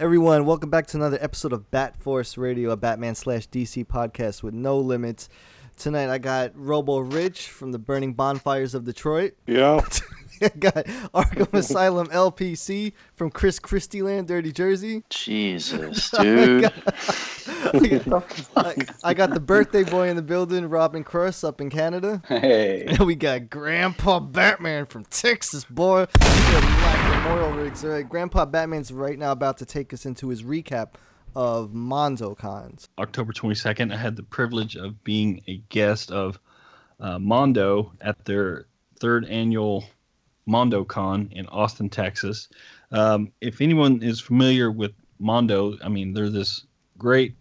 Everyone, welcome back to another episode of Bat Force Radio, a Batman/DC podcast with no limits. Tonight I got Robo Rich from the Burning Bonfires of Detroit. Yeah. I got Arkham Asylum LPC from Chris Christie Land, Dirty Jersey. Jesus, dude. I got the birthday boy in the building, Robin Cross, up in Canada. Hey. And we got Grandpa Batman from Texas, boy. Grandpa Batman's right now about to take us into his recap of MondoCon. October 22nd, I had the privilege of being a guest of Mondo at their third annual MondoCon in Austin, Texas. If anyone is familiar with Mondo, I mean, they're this great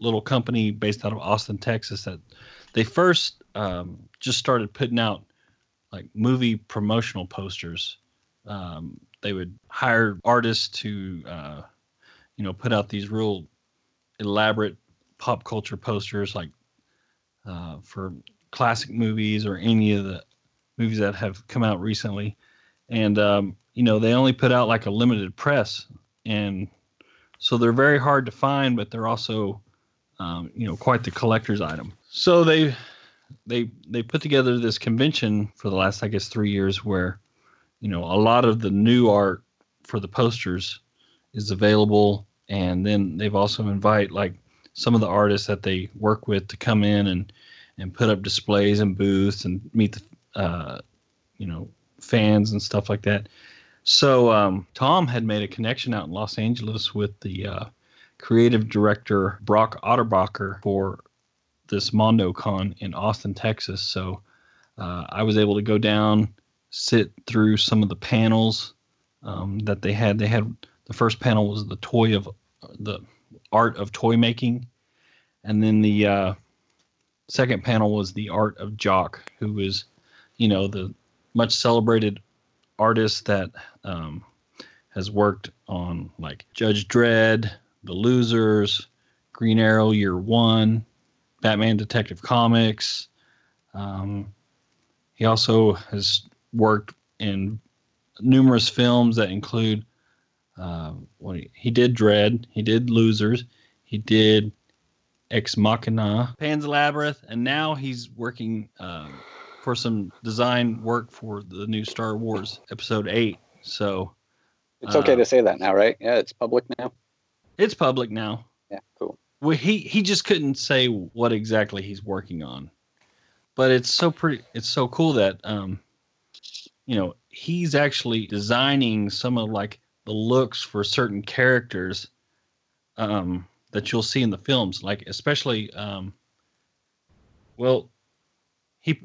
little company based out of Austin, Texas, that they first just started putting out like movie promotional posters. They would hire artists to, put out these real elaborate pop culture posters, like for classic movies or any of the movies that have come out recently. And, they only put out like a limited press. And so they're very hard to find, but they're also, quite the collector's item. So they put together this convention for the last, 3 years where, a lot of the new art for the posters is available. And then they've also invite like some of the artists that they work with to come in and put up displays and booths and meet the, fans and stuff like that. So Tom had made a connection out in Los Angeles with the creative director Brock Otterbacher for this MondoCon in Austin, Texas. So I was able to go down, sit through some of the panels that they had. They had the first panel was the art of toy making, and then the second panel was the art of Jock, who is, the much celebrated artist that has worked on like Judge Dredd, The Losers, Green Arrow Year One, Batman Detective Comics. He also has worked in numerous films that include he did Dredd, he did Losers, he did Ex Machina, Pan's Labyrinth, and now he's working for some design work for the new Star Wars Episode 8. So it's okay to say that now, right? Yeah, it's public now. It's public now. Yeah, cool. Well, he just couldn't say what exactly he's working on, but it's so pretty. It's so cool that he's actually designing some of like the looks for certain characters that you'll see in the films, like especially.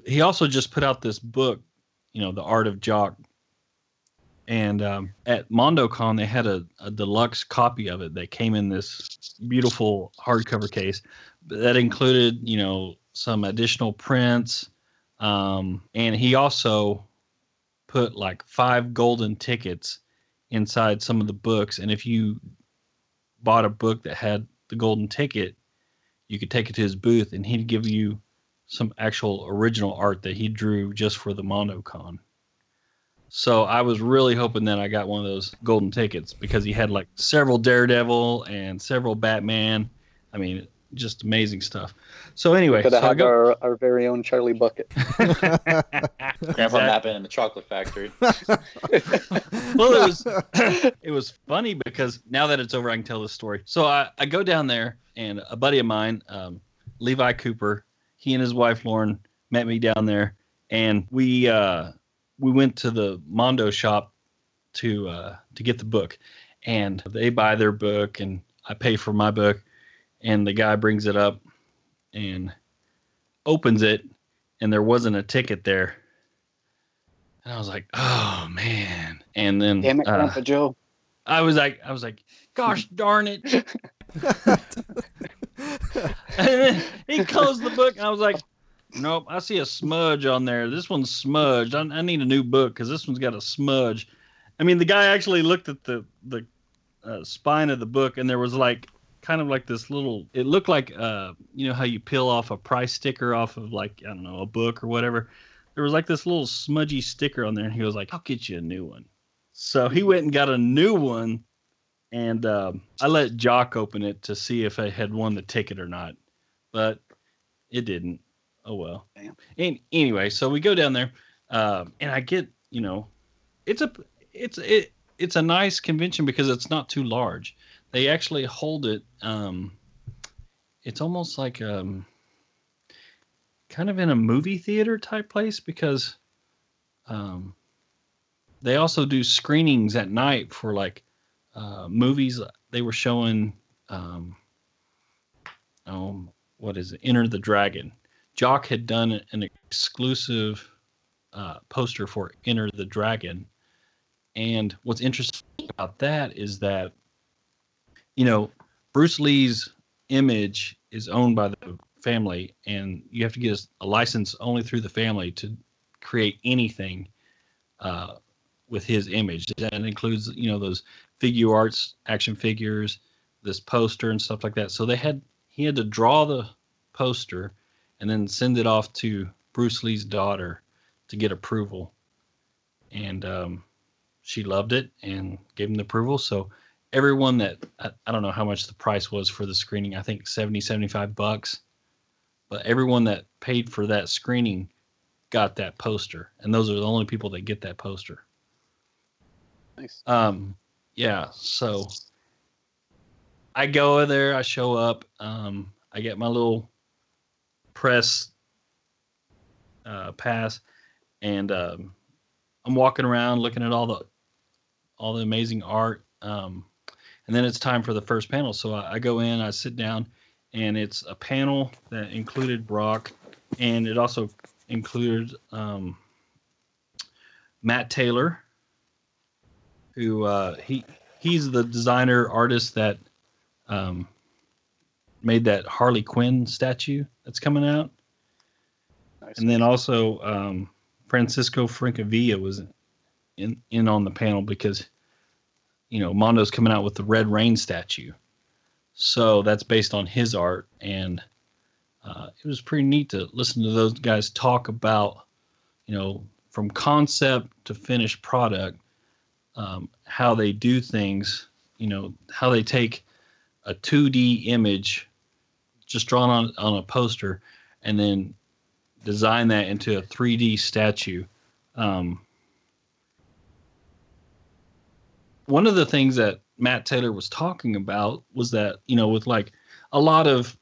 He also just put out this book, The Art of Jock, and at MondoCon they had a deluxe copy of it that came in this beautiful hardcover case that included some additional prints, and he also put like 5 golden tickets inside some of the books. And if you bought a book that had the golden ticket, you could take it to his booth and he'd give you some actual original art that he drew just for the MondoCon. So I was really hoping that I got one of those golden tickets because he had like several Daredevil and several Batman. I mean, just amazing stuff. So anyway, our very own Charlie Bucket. Grandpa Batman in the Chocolate Factory. Well, it was funny because now that it's over, I can tell this story. So I go down there, and a buddy of mine, Levi Cooper, he and his wife Lauren met me down there, and we went to the Mondo shop to get the book. And they buy their book, and I pay for my book, and the guy brings it up and opens it, and there wasn't a ticket there. And I was like, oh man. And then damn it, Grandpa Joe. I was like, gosh darn it. And then he closed the book, and I was like, nope, I see a smudge on there. This one's smudged. I need a new book because this one's got a smudge. I mean, the guy actually looked at the spine of the book, and there was like kind of like this little, it looked like, you know how you peel off a price sticker off of like, I don't know, a book or whatever. There was like this little smudgy sticker on there, and he was like, I'll get you a new one. So he went and got a new one, and I let Jock open it to see if I had won the ticket or not, but it didn't. Oh, well. Damn. And anyway, so we go down there, and I get, you know, it's a nice convention because it's not too large. They actually hold it. It's almost like kind of in a movie theater type place because they also do screenings at night for like movies. They were showing, what is it? Enter the Dragon. Jock had done an exclusive poster for Enter the Dragon. And what's interesting about that is that, you know, Bruce Lee's image is owned by the family, and you have to get a license only through the family to create anything with his image. That includes, you know, those figure arts, action figures, this poster and stuff like that. So he had to draw the poster and then send it off to Bruce Lee's daughter to get approval. And she loved it and gave him the approval. So everyone that, I don't know how much the price was for the screening. I think $70-$75. But everyone that paid for that screening got that poster. And those are the only people that get that poster. Nice. Yeah. So I go there, I show up. I get my little press pass. And, I'm walking around looking at all the amazing art. And then it's time for the first panel. So I go in, I sit down, and it's a panel that included Brock, and it also included Matt Taylor, who he's the designer artist that made that Harley Quinn statue that's coming out. Nice. And then also Francisco Francavilla was in on the panel because, you know, Mondo's coming out with the Red Rain statue. So that's based on his art. And it was pretty neat to listen to those guys talk about, you know, from concept to finished product, how they do things, you know, how they take a 2D image just drawn on a poster and then design that into a 3D statue. One of the things that Matt Taylor was talking about was that, you know, with like a lot of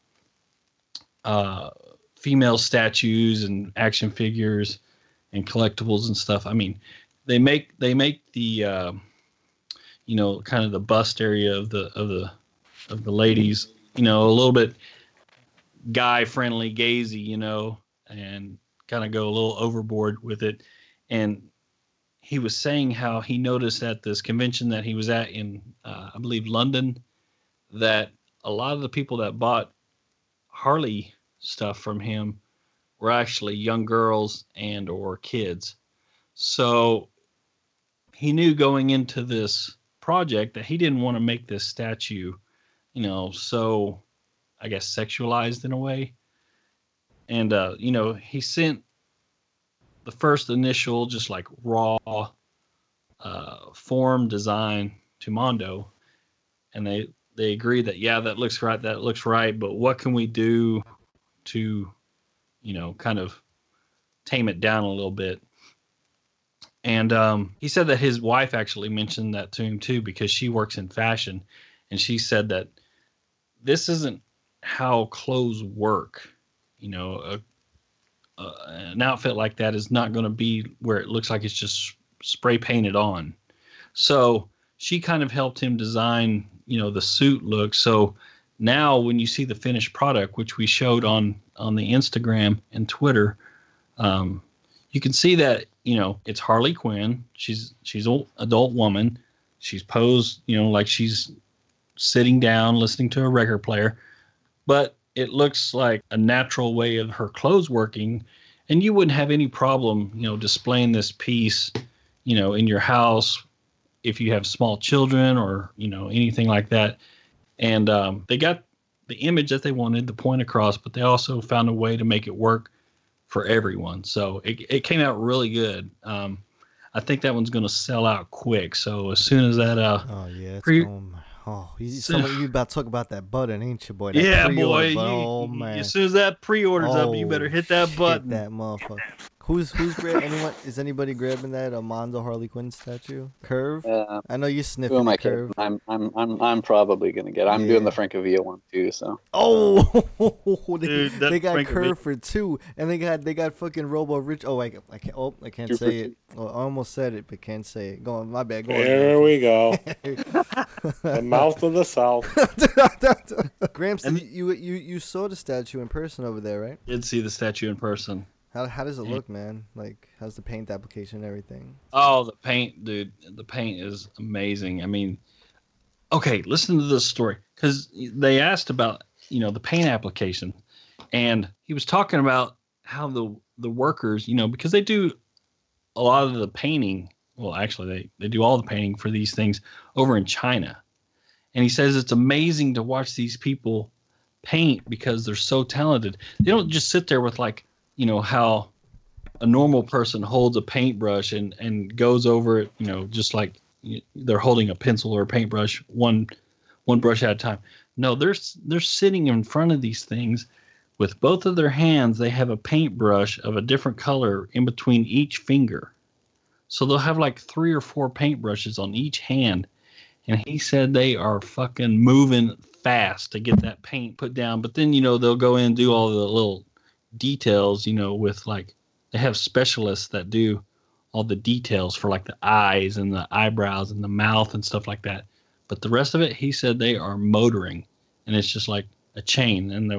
female statues and action figures and collectibles and stuff, I mean, they make the you know, kind of the bust area of the ladies, you know, a little bit guy friendly, gazy, you know, and kind of go a little overboard with it. And he was saying how he noticed at this convention that he was at in, I believe, London, that a lot of the people that bought Harley stuff from him were actually young girls and or kids. So he knew going into this project that he didn't want to make this statue, you know, so I guess sexualized in a way. And, you know, he sent the first initial just like raw form design to Mondo. And they agreed that, yeah, that looks right. But what can we do to, you know, kind of tame it down a little bit? And he said that his wife actually mentioned that to him, too, because she works in fashion. And she said that this isn't how clothes work. You know, an outfit like that is not going to be where it looks like it's just spray painted on. So she kind of helped him design, you know, the suit look. So now when you see the finished product, which we showed on the Instagram and Twitter, you can see that, you know, it's Harley Quinn. She's an adult woman. She's posed, you know, like she's sitting down, listening to a record player. But it looks like a natural way of her clothes working. And you wouldn't have any problem, you know, displaying this piece, you know, in your house if you have small children or, you know, anything like that. And they got the image that they wanted, the point across, but they also found a way to make it work for everyone. So it came out really good. I think that one's going to sell out quick. So as soon as that... you about to talk about that button, ain't you, boy? That pre-order, boy. Man. As soon as that pre-order's up, you better hit that button. Hit that motherfucker. Who's grabbing? Anyone? Is anybody grabbing that Mondo Harley Quinn statue? Curve? I know you're sniffing the Curve. I'm probably gonna get it. I'm doing the Francavilla one too. So. Dude, they got Frank Curve for two, and they got fucking Robo Rich. I can't True say it. Oh, I almost said it, but can't say it. Go on, my bad. Go on. We go. The mouth of the south. Gramps, you saw the statue in person over there, right? Did see the statue in person. How does it look, man? Like, how's the paint application and everything? Oh, the paint, dude. The paint is amazing. I mean, okay, listen to this story. Because they asked about, you know, the paint application. And he was talking about how the workers, you know, because they do a lot of the painting. Well, actually, they do all the painting for these things over in China. And he says it's amazing to watch these people paint because they're so talented. They don't just sit there with, like, you know, how a normal person holds a paintbrush and goes over it, you know, just like they're holding a pencil or a paintbrush, one brush at a time. No, they're sitting in front of these things with both of their hands. They have a paintbrush of a different color in between each finger. So they'll have like 3 or 4 paintbrushes on each hand. And he said they are fucking moving fast to get that paint put down. But then, you know, they'll go in and do all the little details, you know, with like they have specialists that do all the details for like the eyes and the eyebrows and the mouth and stuff like that. But the rest of it, he said they are motoring, and it's just like a chain, and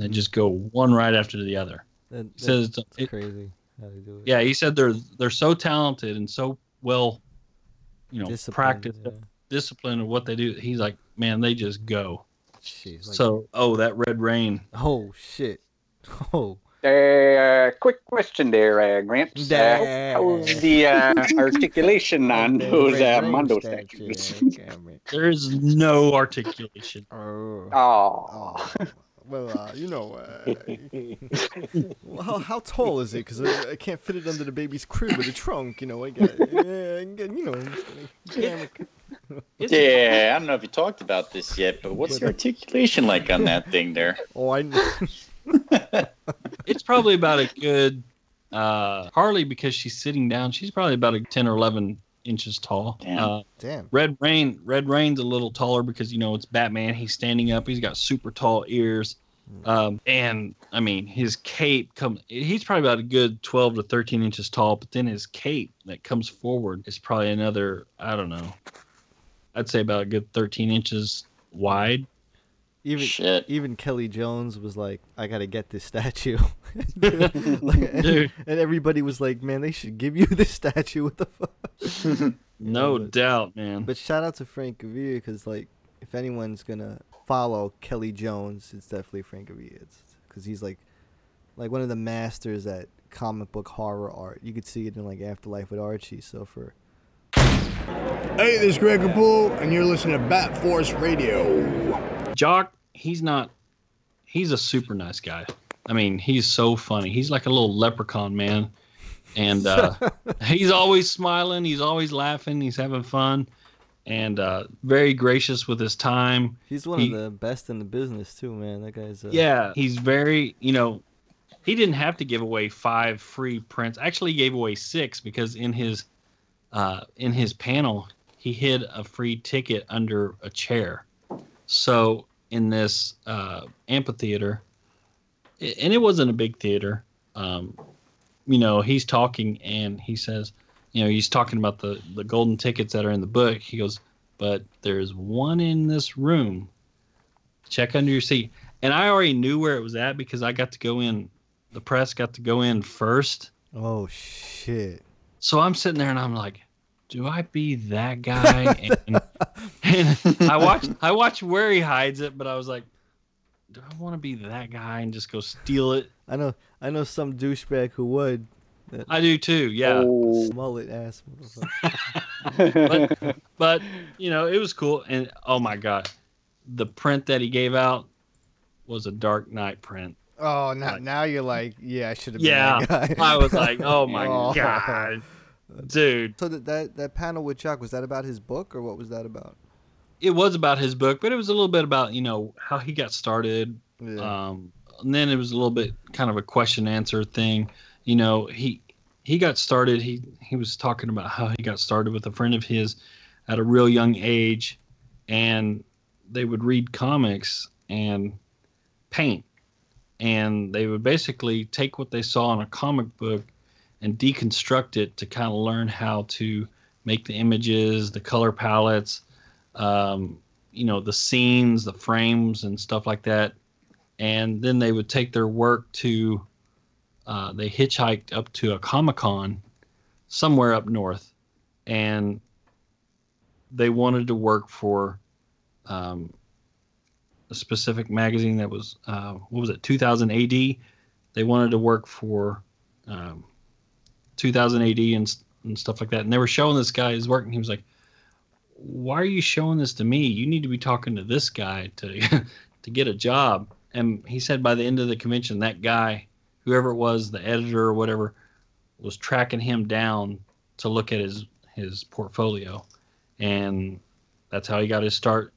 they just go one right after the other. He says it's crazy how they do it. Yeah, he said they're so talented and so well, you know, practiced, disciplined of what they do. He's like, man, they just go. Jeez, like, so, that Red Rain. Oh shit. Oh, quick question there, Gramps. How's the articulation on those Mondo statues? There is no articulation. Well, you know, how tall is it? Because I can't fit it under the baby's crib with a trunk. You know, I got, you know. Yeah, I don't know if you talked about this yet, but what's the articulation like on that thing there? Oh, I know. It's probably about a good Harley, because she's sitting down, she's probably about a 10 or 11 inches tall. Damn. Red Rain's a little taller because, you know, it's Batman. He's standing up. He's got super tall ears. And I mean, his cape he's probably about a good 12 to 13 inches tall, but then his cape that comes forward is probably another, I don't know, I'd say about a good 13 inches wide. Even Kelly Jones was like, I gotta get this statue. And everybody was like, man, they should give you this statue. What the fuck? No doubt, man. But shout out to Frank Gavir, because like, if anyone's gonna follow Kelly Jones, it's definitely Frank Gavir, because he's like one of the masters at comic book horror art. You could see it in like Afterlife with Archie. So for hey, this is Greg Kapoor, and you're listening to Bat Force Radio. Jock, he's a super nice guy. I mean, he's so funny. He's like a little leprechaun, man. And he's always smiling. He's always laughing. He's having fun. And very gracious with his time. He's one of the best in the business, too, man. That guy's... Yeah, he's very, you know... He didn't have to give away 5 free prints. Actually, he gave away 6, because in his panel, he hid a free ticket under a chair. So in this amphitheater, and it wasn't a big theater, you know, he's talking and he says, you know, he's talking about the golden tickets that are in the book. He goes, but there's one in this room. Check under your seat. And I already knew where it was at because I got to go in. The press got to go in first. Oh, shit. So I'm sitting there and I'm like, do I be that guy? And I watched where he hides it, but I was like, do I want to be that guy and just go steal it? I know some douchebag who would. I do too, yeah. Oh. Mullet ass. but, you know, it was cool. And, oh, my God. The print that he gave out was a Dark Knight print. Oh, now you're like, yeah, I should have been that guy. I was like, oh, my God. Dude. So that panel with Jock, was that about his book or what was that about? It was about his book, but it was a little bit about, you know, how he got started. Yeah. And then it was a little bit kind of a question answer thing. You know, he got started. He was talking about how he got started with a friend of his at a real young age, and they would read comics and paint. And they would basically take what they saw in a comic book and deconstruct it to kind of learn how to make the images, the color palettes, you know, the scenes, the frames and stuff like that. And then they would take their work to, they hitchhiked up to a Comic-Con somewhere up north, and they wanted to work for a specific magazine that was, 2000 AD. They wanted to work for 2000 AD and stuff like that. And they were showing this guy his work, and he was like, why are you showing this to me? You need to be talking to this guy to get a job. And he said by the end of the convention, that guy, whoever it was, the editor or whatever, was tracking him down to look at his portfolio. And that's how he got his start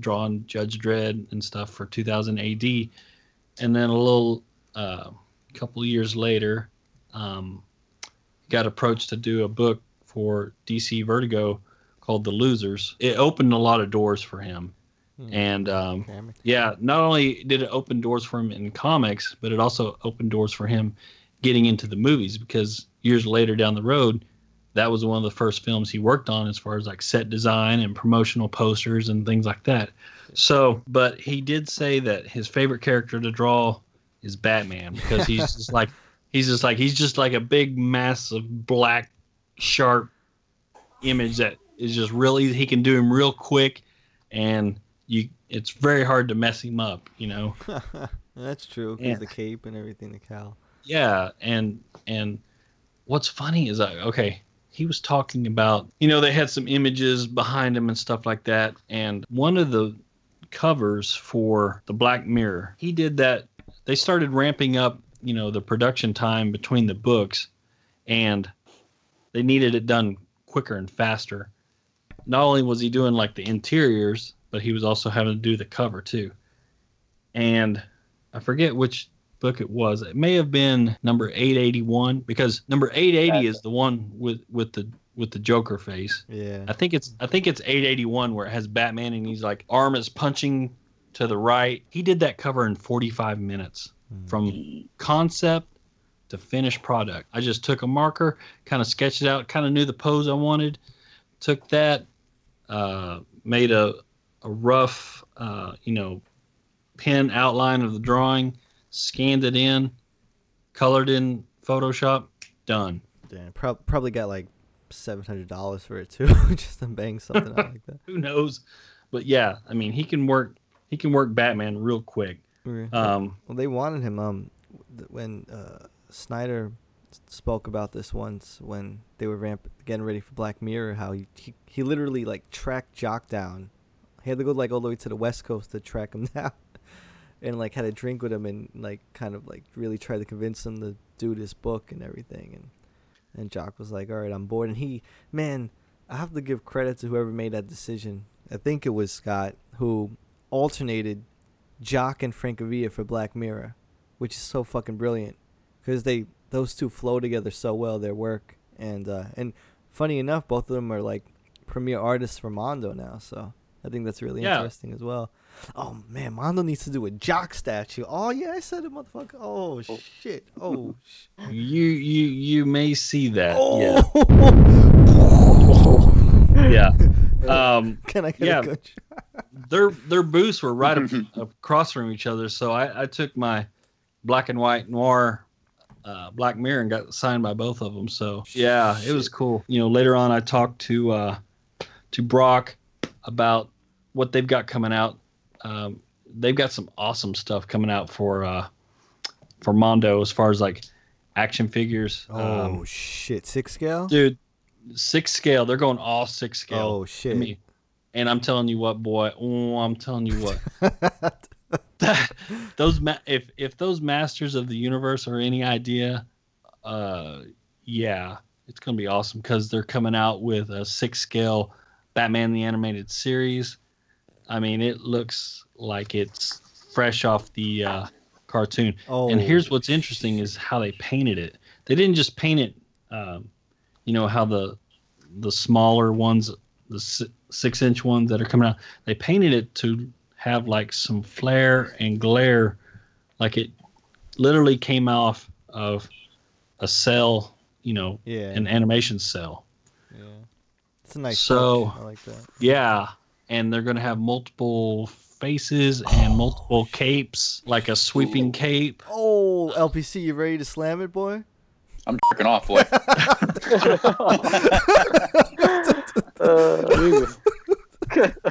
drawing Judge Dredd and stuff for 2000 AD. And then couple years later, got approached to do a book for DC Vertigo called The Losers. It opened a lot of doors for him. And not only did it open doors for him in comics, but it also opened doors for him getting into the movies, because years later down the road, that was one of the first films he worked on as far as like set design and promotional posters and things like that. So, but he did say that his favorite character to draw is Batman, because he's just like, he's just like a big mass of black, sharp image that is just really, he can do him real quick. And it's very hard to mess him up, you know. That's true, because the cape and everything, the cowl. Yeah, and what's funny is, he was talking about, you know, they had some images behind him and stuff like that, and one of the covers for the Black Mirror, he did that. They started ramping up, you know, the production time between the books, and they needed it done quicker and faster. Not only was he doing like the interiors, but he was also having to do the cover too. And I forget which book it was. It may have been number 881, because number 880 is the one with the Joker face. Yeah. I think it's 881 where it has Batman and he's like arm is punching to the right. He did that cover in 45 minutes from concept to finished product. I just took a marker, kind of sketched it out, kind of knew the pose I wanted. Took that, made a rough, pen outline of the drawing, scanned it in, colored in Photoshop, done. Damn, probably got like $700 for it too, just to bang something out like that. Who knows? But yeah, I mean, he can work Batman real quick. Okay. Well, they wanted him when Snyder spoke about this once when they were getting ready for Black Mirror, how he literally like tracked Jock down. He had to go like all the way to the West Coast to track him down, and like had a drink with him and like kind of like really try to convince him to do this book and everything. And Jock was like, all right, I'm bored. And I have to give credit to whoever made that decision. I think it was Scott who alternated Jock and Francavilla for Black Mirror, which is so fucking brilliant because those two flow together so well, their work. And funny enough, both of them are like premier artists for Mondo now, so I think that's really interesting as well. Oh, man, Mondo needs to do a Jock statue. Oh, yeah, I said it, motherfucker. Oh, shit. Oh, shit. You may see that. Oh. Yeah. Can I get a good shot? Their booths were right across from each other, so I took my black and white noir Black Mirror and got signed by both of them. So, yeah, it was cool. You know, later on I talked to Brock about what they've got coming out. They've got some awesome stuff coming out for Mondo as far as like action figures. Oh, shit. 6 scale? Dude, 6 scale. They're going all 6 scale. Oh, shit. I mean, and I'm telling you what, boy. Oh, I'm telling you what. If those Masters of the Universe are any idea, yeah, it's going to be awesome because they're coming out with a 6 scale Batman the Animated Series. I mean, it looks like it's fresh off the cartoon. Oh, and here's what's interesting is how they painted it. They didn't just paint it, you know, how the smaller ones, the 6-inch ones that are coming out, they painted it to have like some flare and glare, like it literally came off of a cell, you know, an animation cell. Yeah, it's a nice. So touch. I like that. Yeah. And they're going to have multiple faces and multiple capes, like a sweeping cape. Oh, LPC, you ready to slam it, boy? I'm jerking off, boy.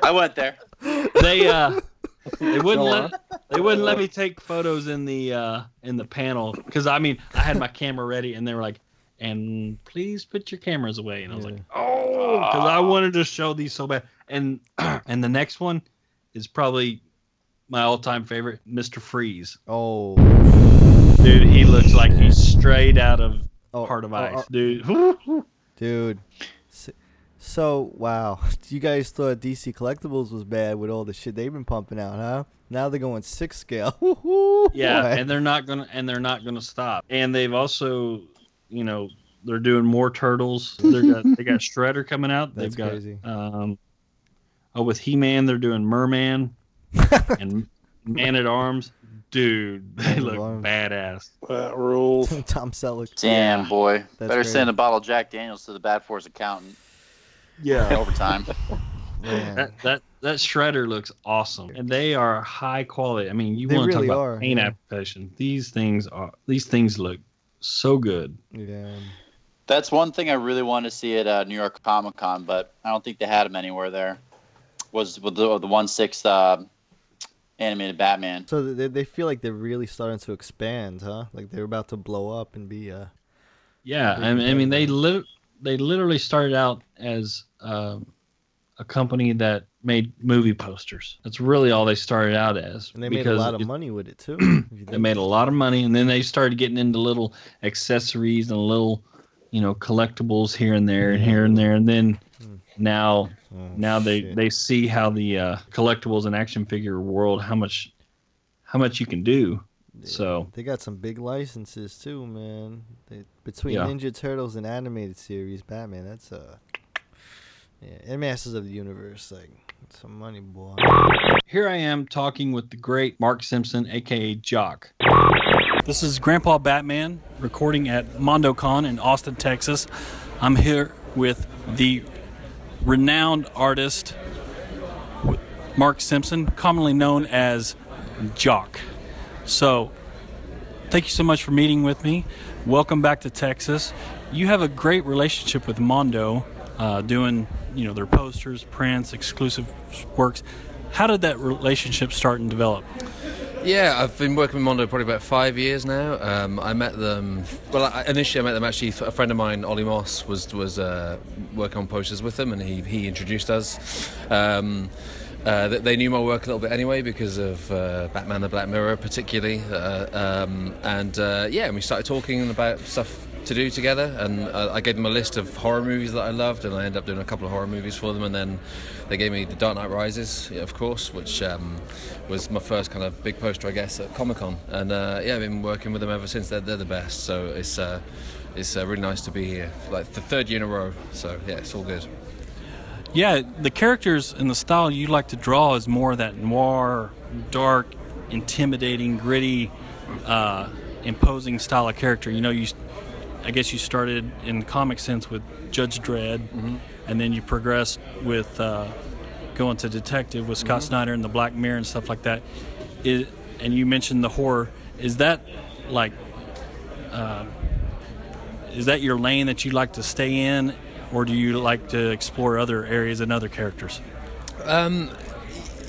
I went there. They wouldn't let me take photos in the panel because I mean I had my camera ready and they were like, and please put your cameras away, and I was like, oh, because I wanted to show these so bad. And the next one is probably my all-time favorite, Mr. Freeze. Oh, dude, he looks like he's straight out of Heart of Ice, dude. So, wow, you guys thought DC Collectibles was bad with all the shit they've been pumping out, huh? Now they're going 6 scale. Yeah, and they're not gonna stop. And they've also, you know, they're doing more Turtles. They got Shredder coming out. That's crazy. With He-Man, they're doing Merman and Man at Arms. Dude, they look badass. That rules. Tom Selleck. Damn, boy. That's better crazy. Send a bottle of Jack Daniels to the Bat Force accountant. Yeah, overtime. That Shredder looks awesome, and they are high quality. I mean, they want to really talk about paint application? These things look so good. Yeah, that's one thing I really wanted to see at New York Comic Con, but I don't think they had them anywhere. There was with the 1/6 animated Batman. So they feel like they're really starting to expand, huh? Like they're about to blow up and be. Yeah, I mean They literally started out as a company that made movie posters. That's really all they started out as. And they made a lot of money with it, too. They made a lot of money, and then they started getting into little accessories and little, you know, collectibles here and there and here and there. And then now they see how the collectibles and action figure world, how much you can do. So they got some big licenses too, man. Between Ninja Turtles and animated series Batman, that's and Masters of the Universe, like some money, boy. Here I am talking with the great Mark Simpson, aka Jock. This is Grandpa Batman recording at MondoCon in Austin, Texas. I'm here with the renowned artist Mark Simpson, commonly known as Jock. So, thank you so much for meeting with me. Welcome back to Texas. You have a great relationship with Mondo, doing, you know, their posters, prints, exclusive works. How did that relationship start and develop? Yeah, I've been working with Mondo probably about 5 years now. I met them. Well, initially I met them actually. A friend of mine, Ollie Moss, was working on posters with them, and he introduced us. They knew my work a little bit anyway because of Batman the Black Mirror particularly, and we started talking about stuff to do together, and I gave them a list of horror movies that I loved, and I ended up doing a couple of horror movies for them, and then they gave me The Dark Knight Rises, of course, which was my first kind of big poster, I guess, at Comic-Con, and I've been working with them ever since. They're the best, so it's really nice to be here, like the third year in a row, so yeah, it's all good. Yeah, the characters and the style you like to draw is more of that noir, dark, intimidating, gritty, imposing style of character. You know, I guess you started in the comic sense with Judge Dredd, mm-hmm. and then you progressed with going to detective with Scott mm-hmm. Snyder and the Black Mirror and stuff like that. And you mentioned the horror. Is that like, is that your lane that you like to stay in, or do you like to explore other areas and other characters?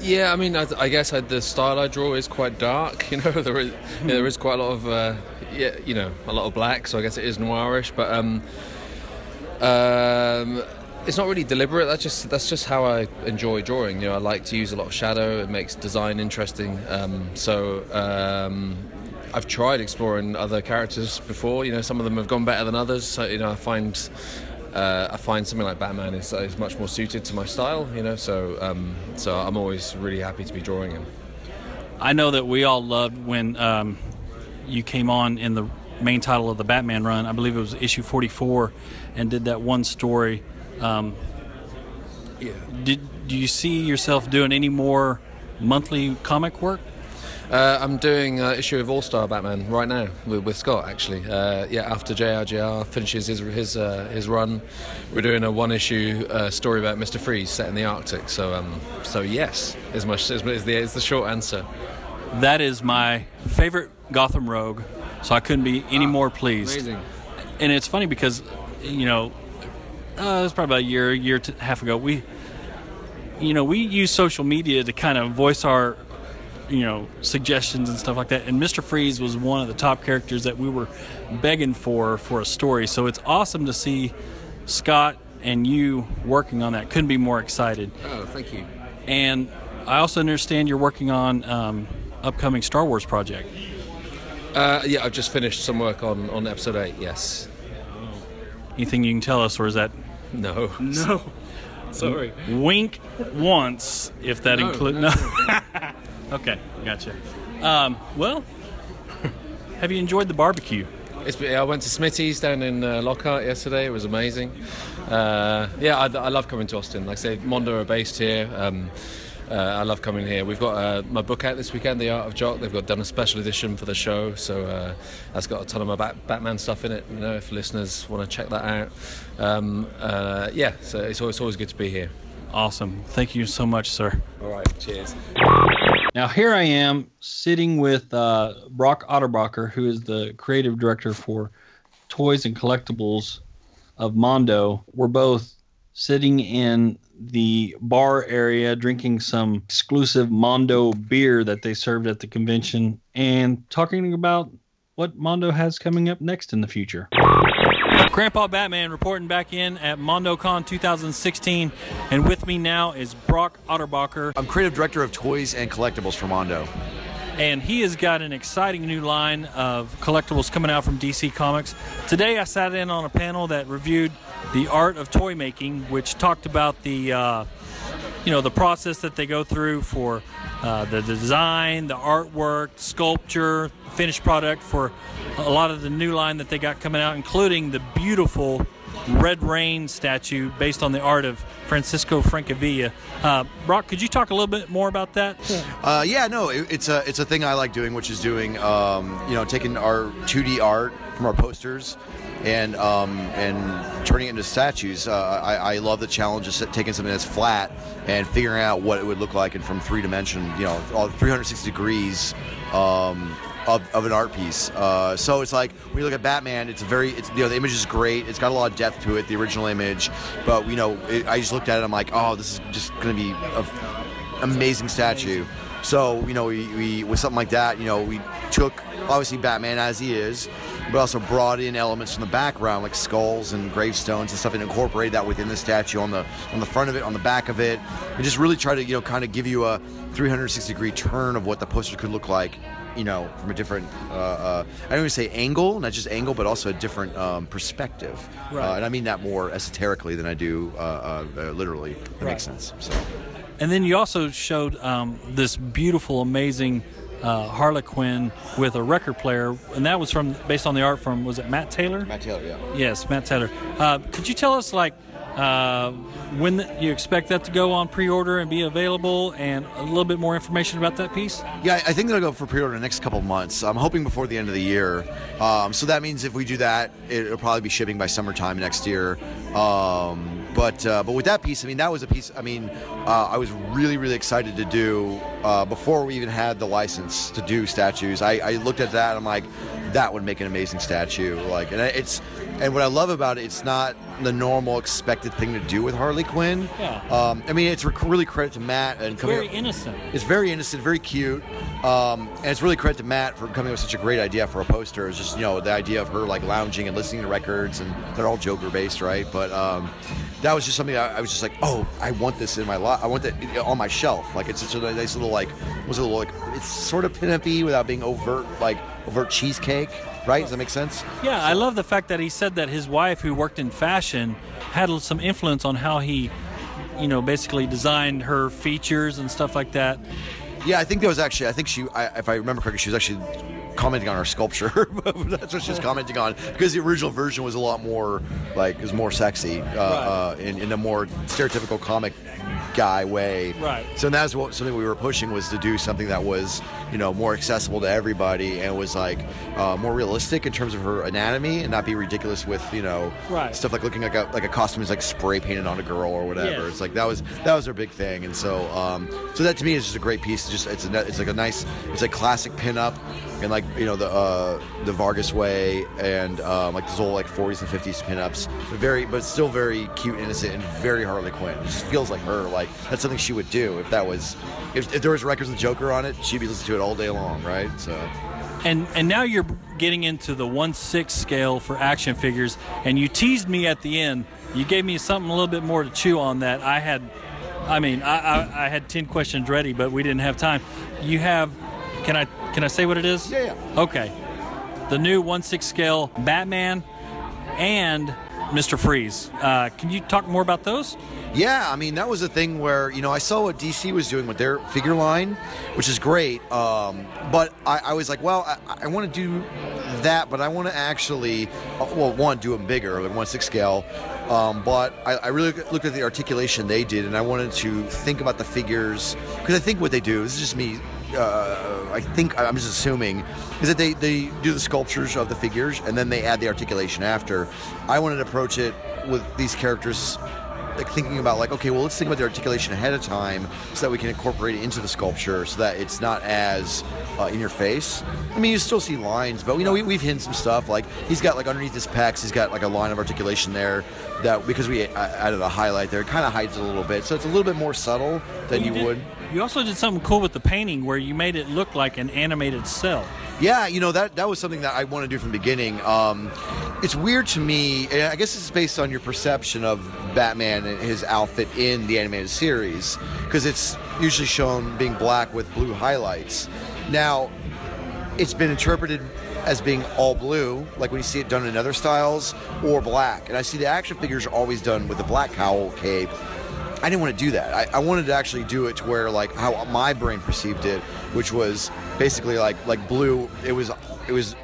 Yeah, I mean, I guess the style I draw is quite dark. You know, there is quite a lot of a lot of black. So I guess it is noirish, but it's not really deliberate. That's just how I enjoy drawing. You know, I like to use a lot of shadow. It makes design interesting. I've tried exploring other characters before. You know, some of them have gone better than others. So you know, I find something like Batman is much more suited to my style, you know, so I'm always really happy to be drawing him. I know that we all loved when you came on in the main title of the Batman run, I believe it was issue 44, and did that one story. Yeah. Do you see yourself doing any more monthly comic work? I'm doing an issue of All-Star Batman right now with Scott, actually. After JRJR finishes his run, we're doing a one-issue story about Mr. Freeze set in the Arctic. So yes, is the short answer. That is my favorite Gotham Rogue, so I couldn't be any more pleased. Amazing. And it's funny because, you know, it was probably about a year and a half ago, we use social media to kind of voice our, you know, suggestions and stuff like that, and Mr. Freeze was one of the top characters that we were begging for a story, so it's awesome to see Scott and you working on that. Couldn't be more excited. Oh, thank you. And I also understand you're working on upcoming Star Wars project. I've just finished some work on episode 8, yes. Anything you can tell us, or is that... No. Sorry. Wink once, if that includes... No. Okay, gotcha. Have you enjoyed the barbecue? I went to Smitty's down in Lockhart yesterday. It was amazing. I love coming to Austin. Like I say, Mondo are based here. I love coming here. We've got my book out this weekend, The Art of Jock. They've done a special edition for the show, so that's got a ton of my Batman stuff in it. You know, if listeners want to check that out. So it's always good to be here. Awesome. Thank you so much, sir. All right, cheers. Now, here I am sitting with Brock Otterbacher, who is the creative director for Toys and Collectibles of Mondo. We're both sitting in the bar area drinking some exclusive Mondo beer that they served at the convention and talking about what Mondo has coming up next in the future. Grandpa Batman reporting back in at MondoCon 2016, and with me now is Brock Otterbacher. I'm creative director of Toys and Collectibles for Mondo. And he has got an exciting new line of collectibles coming out from DC Comics. Today I sat in on a panel that reviewed The Art of Toy Making, which talked about the process that they go through for the design, the artwork, sculpture, finished product for a lot of the new line that they got coming out, including the beautiful Red Rain statue based on the art of Francisco Francavilla. Brock, could you talk a little bit more about that? It's a thing I like doing, which is doing taking our 2D art from our posters and turning it into statues. I love the challenge of taking something that's flat and figuring out what it would look like and from three dimension, you know, all 360 degrees of an art piece. So it's like when you look at Batman, the image is great. It's got a lot of depth to it, the original image. But you know, I just looked at it. I'm like, oh, this is just going to be an amazing statue. So, you know, we with something like that, you know, we took, obviously, Batman as he is, but also brought in elements from the background, like skulls and gravestones and stuff, and incorporated that within the statue on the front of it, on the back of it. And just really try to, you know, kind of give you a 360-degree turn of what the poster could look like, you know, from a different, I don't even say angle, not just angle, but also a different perspective. Right. And I mean that more esoterically than I do literally. That makes sense. So. And then you also showed this beautiful, amazing Harley Quinn with a record player, and that was based on the art from, was it Matt Taylor? Matt Taylor, yeah. Yes, Matt Taylor. Could you tell us, like, when you expect that to go on pre-order and be available, and a little bit more information about that piece? Yeah, I think that'll go for pre-order in the next couple of months. I'm hoping before the end of the year. So that means if we do that, it'll probably be shipping by summertime next year. But with that piece, I mean, that was a piece, I mean, I was really, really excited to do before we even had the license to do statues. I looked at that and I'm like, that would make an amazing statue. Like, and what I love about it, it's not the normal expected thing to do with Harley Quinn. Yeah. I mean, it's really credit to Matt. And it's very innocent. It's very innocent, very cute. And it's really credit to Matt for coming up with such a great idea for a poster. It's just, you know, the idea of her, like, lounging and listening to records, and they're all Joker-based, right? But that was just something I was just like, oh, I want this in my lot. I want that on my shelf. Like, it's such a nice little, like, what's it little, like, it's sort of pin-up-y without being overt, like, overt cheesecake, right? Does that make sense? Yeah, so. I love the fact that he said that his wife, who worked in fashion, had some influence on how he, you know, basically designed her features and stuff like that. Yeah, I think that was actually, if I remember correctly, she was actually commenting on our sculpture. That's what she's commenting on, because the original version was a lot more like, it was more sexy, in a more stereotypical comic guy way, right? So that's what something we were pushing, was to do something that was, you know, more accessible to everybody, and was like more realistic in terms of her anatomy, and not be ridiculous with, you know, right, stuff like looking like a costume is like spray painted on a girl or whatever. Yes. It's like that was our big thing, and so so that to me is just a great piece. Just it's like a nice, it's like classic pinup. And, like, you know, the Vargas way, and like this old like 40s and 50s pinups, but still very cute, innocent, and very Harley Quinn. It just feels like her. Like, that's something she would do if that was, if there was records with Joker on it, she'd be listening to it all day long, right? So. And now you're getting into the 1/6 scale for action figures, and you teased me at the end. You gave me something a little bit more to chew on that I had. I mean, I had 10 questions ready, but we didn't have time. You have. Can I say what it is? Yeah, yeah. Okay. The new 1/6 scale Batman and Mr. Freeze. Can you talk more about those? Yeah, I mean, that was a thing where, you know, I saw what DC was doing with their figure line, which is great. But I was like, well, I want to do that, but I want to actually, well, one, do them bigger, like 1/6 scale. But I really looked at the articulation they did, and I wanted to think about the figures, because I think what they do, this is just me, I think, I'm just assuming, is that they do the sculptures of the figures, and then they add the articulation after. I wanted to approach it with these characters, like, thinking about, like, okay, well, let's think about the articulation ahead of time, so that we can incorporate it into the sculpture, so that it's not as in your face. I mean, you still see lines, but, you know, we've hinted some stuff. Like, he's got, like, underneath his pecs, he's got, like, a line of articulation there that, because we added a highlight there, it kind of hides it a little bit. So it's a little bit more subtle than you would. You also did something cool with the painting, where you made it look like an animated cell. Yeah, you know, that was something that I wanted to do from the beginning. It's weird to me, and I guess it's based on your perception of Batman and his outfit in the animated series, because it's usually shown being black with blue highlights. Now, it's been interpreted as being all blue, like when you see it done in other styles, or black. And I see the action figures are always done with a black cowl cape. I didn't want to do that. I wanted to actually do it to where, like, how my brain perceived it, which was basically like blue. It was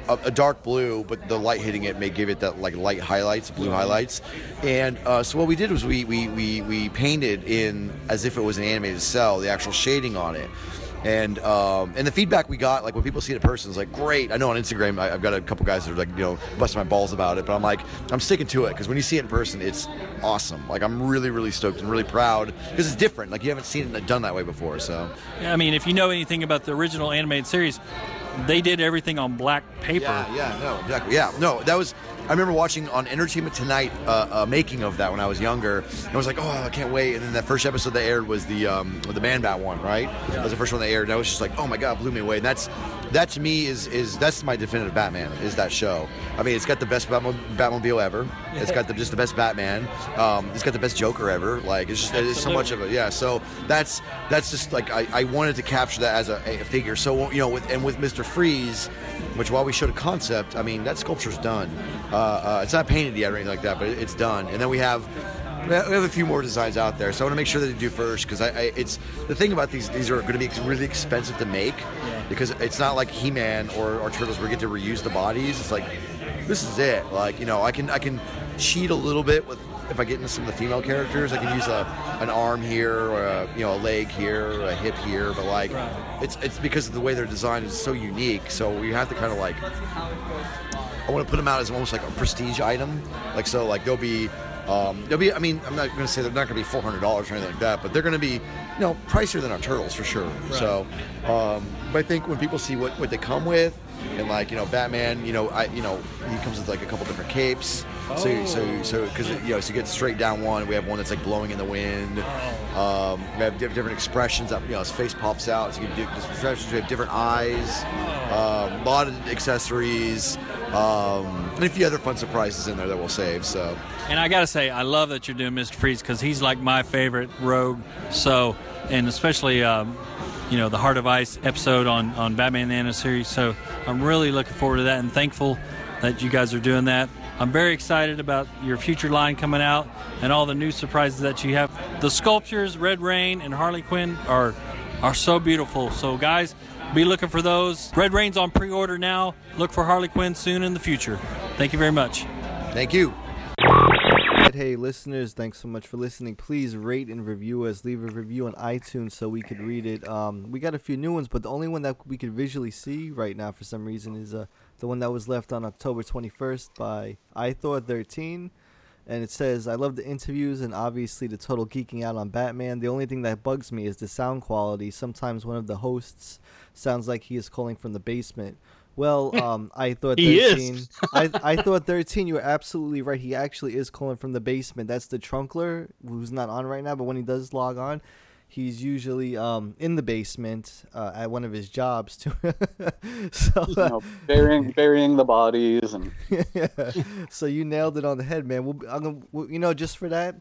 a dark blue, but the light hitting it may give it that, like, light highlights, blue highlights. And so what we did was we painted in as if it was an animated cell, the actual shading on it. And the feedback we got, like, when people see it in person, is like, great. I know on Instagram, I've got a couple guys that are like, you know, busting my balls about it, but I'm like, I'm sticking to it, because when you see it in person, it's awesome. Like, I'm really, really stoked and really proud, because it's different. Like, you haven't seen it done that way before, so. I mean, if you know anything about the original animated series, they did everything on black paper. Exactly. Yeah, no, that was, I remember watching on Entertainment Tonight a making of that when I was younger, and I was like, oh, I can't wait. And then that first episode they aired was the Man-Bat one, right? Yeah. That was the first one they aired, and I was just like, oh my God, blew me away. And that to me is my definitive Batman, is that show. I mean, it's got the best Batmobile ever. It's got just the best Batman. It's got the best Joker ever. Like, it's just, it's so much of it. Yeah. So that's just like, I wanted to capture that as a figure. So, you know, with Mr. Freeze, which, while we showed a concept, I mean, that sculpture's done. It's not painted yet or anything like that, but it's done. And then we have a few more designs out there, so I want to make sure that they do first, because it's the thing about these are going to be really expensive to make, because it's not like He-Man or Turtles where we get to reuse the bodies. It's like, this is it. Like, you know, I can cheat a little bit with if I get into some of the female characters, I can use an arm here, or a leg here, or a hip here. But like, it's because of the way they're designed is so unique. So we have to kind of like, I want to put them out as almost like a prestige item. Like so, like they'll be. I mean, I'm not going to say they're not going to be $400 or anything like that, but they're going to be, pricier than our turtles for sure. Right. So, but I think when people see what they come with. And like Batman, he comes with like a couple different capes. Oh. So because so you get straight down one. We have one that's like blowing in the wind. We have different expressions. His face pops out. So you can do expressions. We have different eyes. A lot of accessories. And a few other fun surprises in there that we'll save. So. And I gotta say, I love that you're doing Mr. Freeze because he's like my favorite rogue. So, and especially. The Heart of Ice episode on Batman the Animated Series. So I'm really looking forward to that and thankful that you guys are doing that. I'm very excited about your future line coming out and all the new surprises that you have. The sculptures, Red Rain and Harley Quinn, are so beautiful. So guys, be looking for those. Red Rain's on pre-order now. Look for Harley Quinn soon in the future. Thank you very much. Thank you. Hey listeners, thanks so much for listening. Please rate and review us. Leave a review on iTunes so we could read it. We got a few new ones, but the only one that we could visually see right now for some reason is the one that was left on October 21st by I Thought 13. And it says, I love the interviews and obviously the total geeking out on Batman. The only thing that bugs me is the sound quality. Sometimes one of the hosts sounds like he is calling from the basement. Well, I Thought 13. I Thought 13. You were absolutely right. He actually is calling from the basement. That's the Trunkler, who's not on right now. But when he does log on, he's usually in the basement at one of his jobs too. So burying the bodies and. Yeah. So you nailed it on the head, man. Just for that,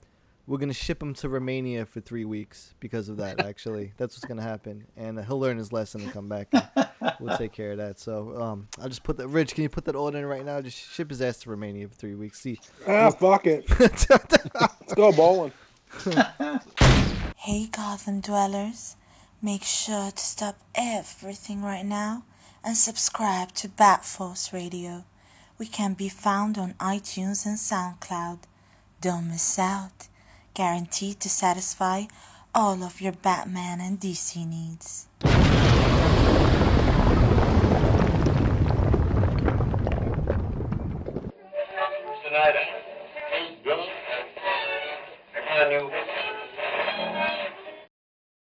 we're gonna ship him to Romania for 3 weeks because of that. Actually, that's what's gonna happen, and he'll learn his lesson and come back. We'll take care of that. So I'll just put that. Rich, can you put that order in right now? Just ship his ass to Romania for 3 weeks. See. Fuck it. Let's go bowling. Hey, Gotham dwellers, make sure to stop everything right now and subscribe to Bat Force Radio. We can be found on iTunes and SoundCloud. Don't miss out. Guaranteed to satisfy all of your Batman and DC needs. Snyder.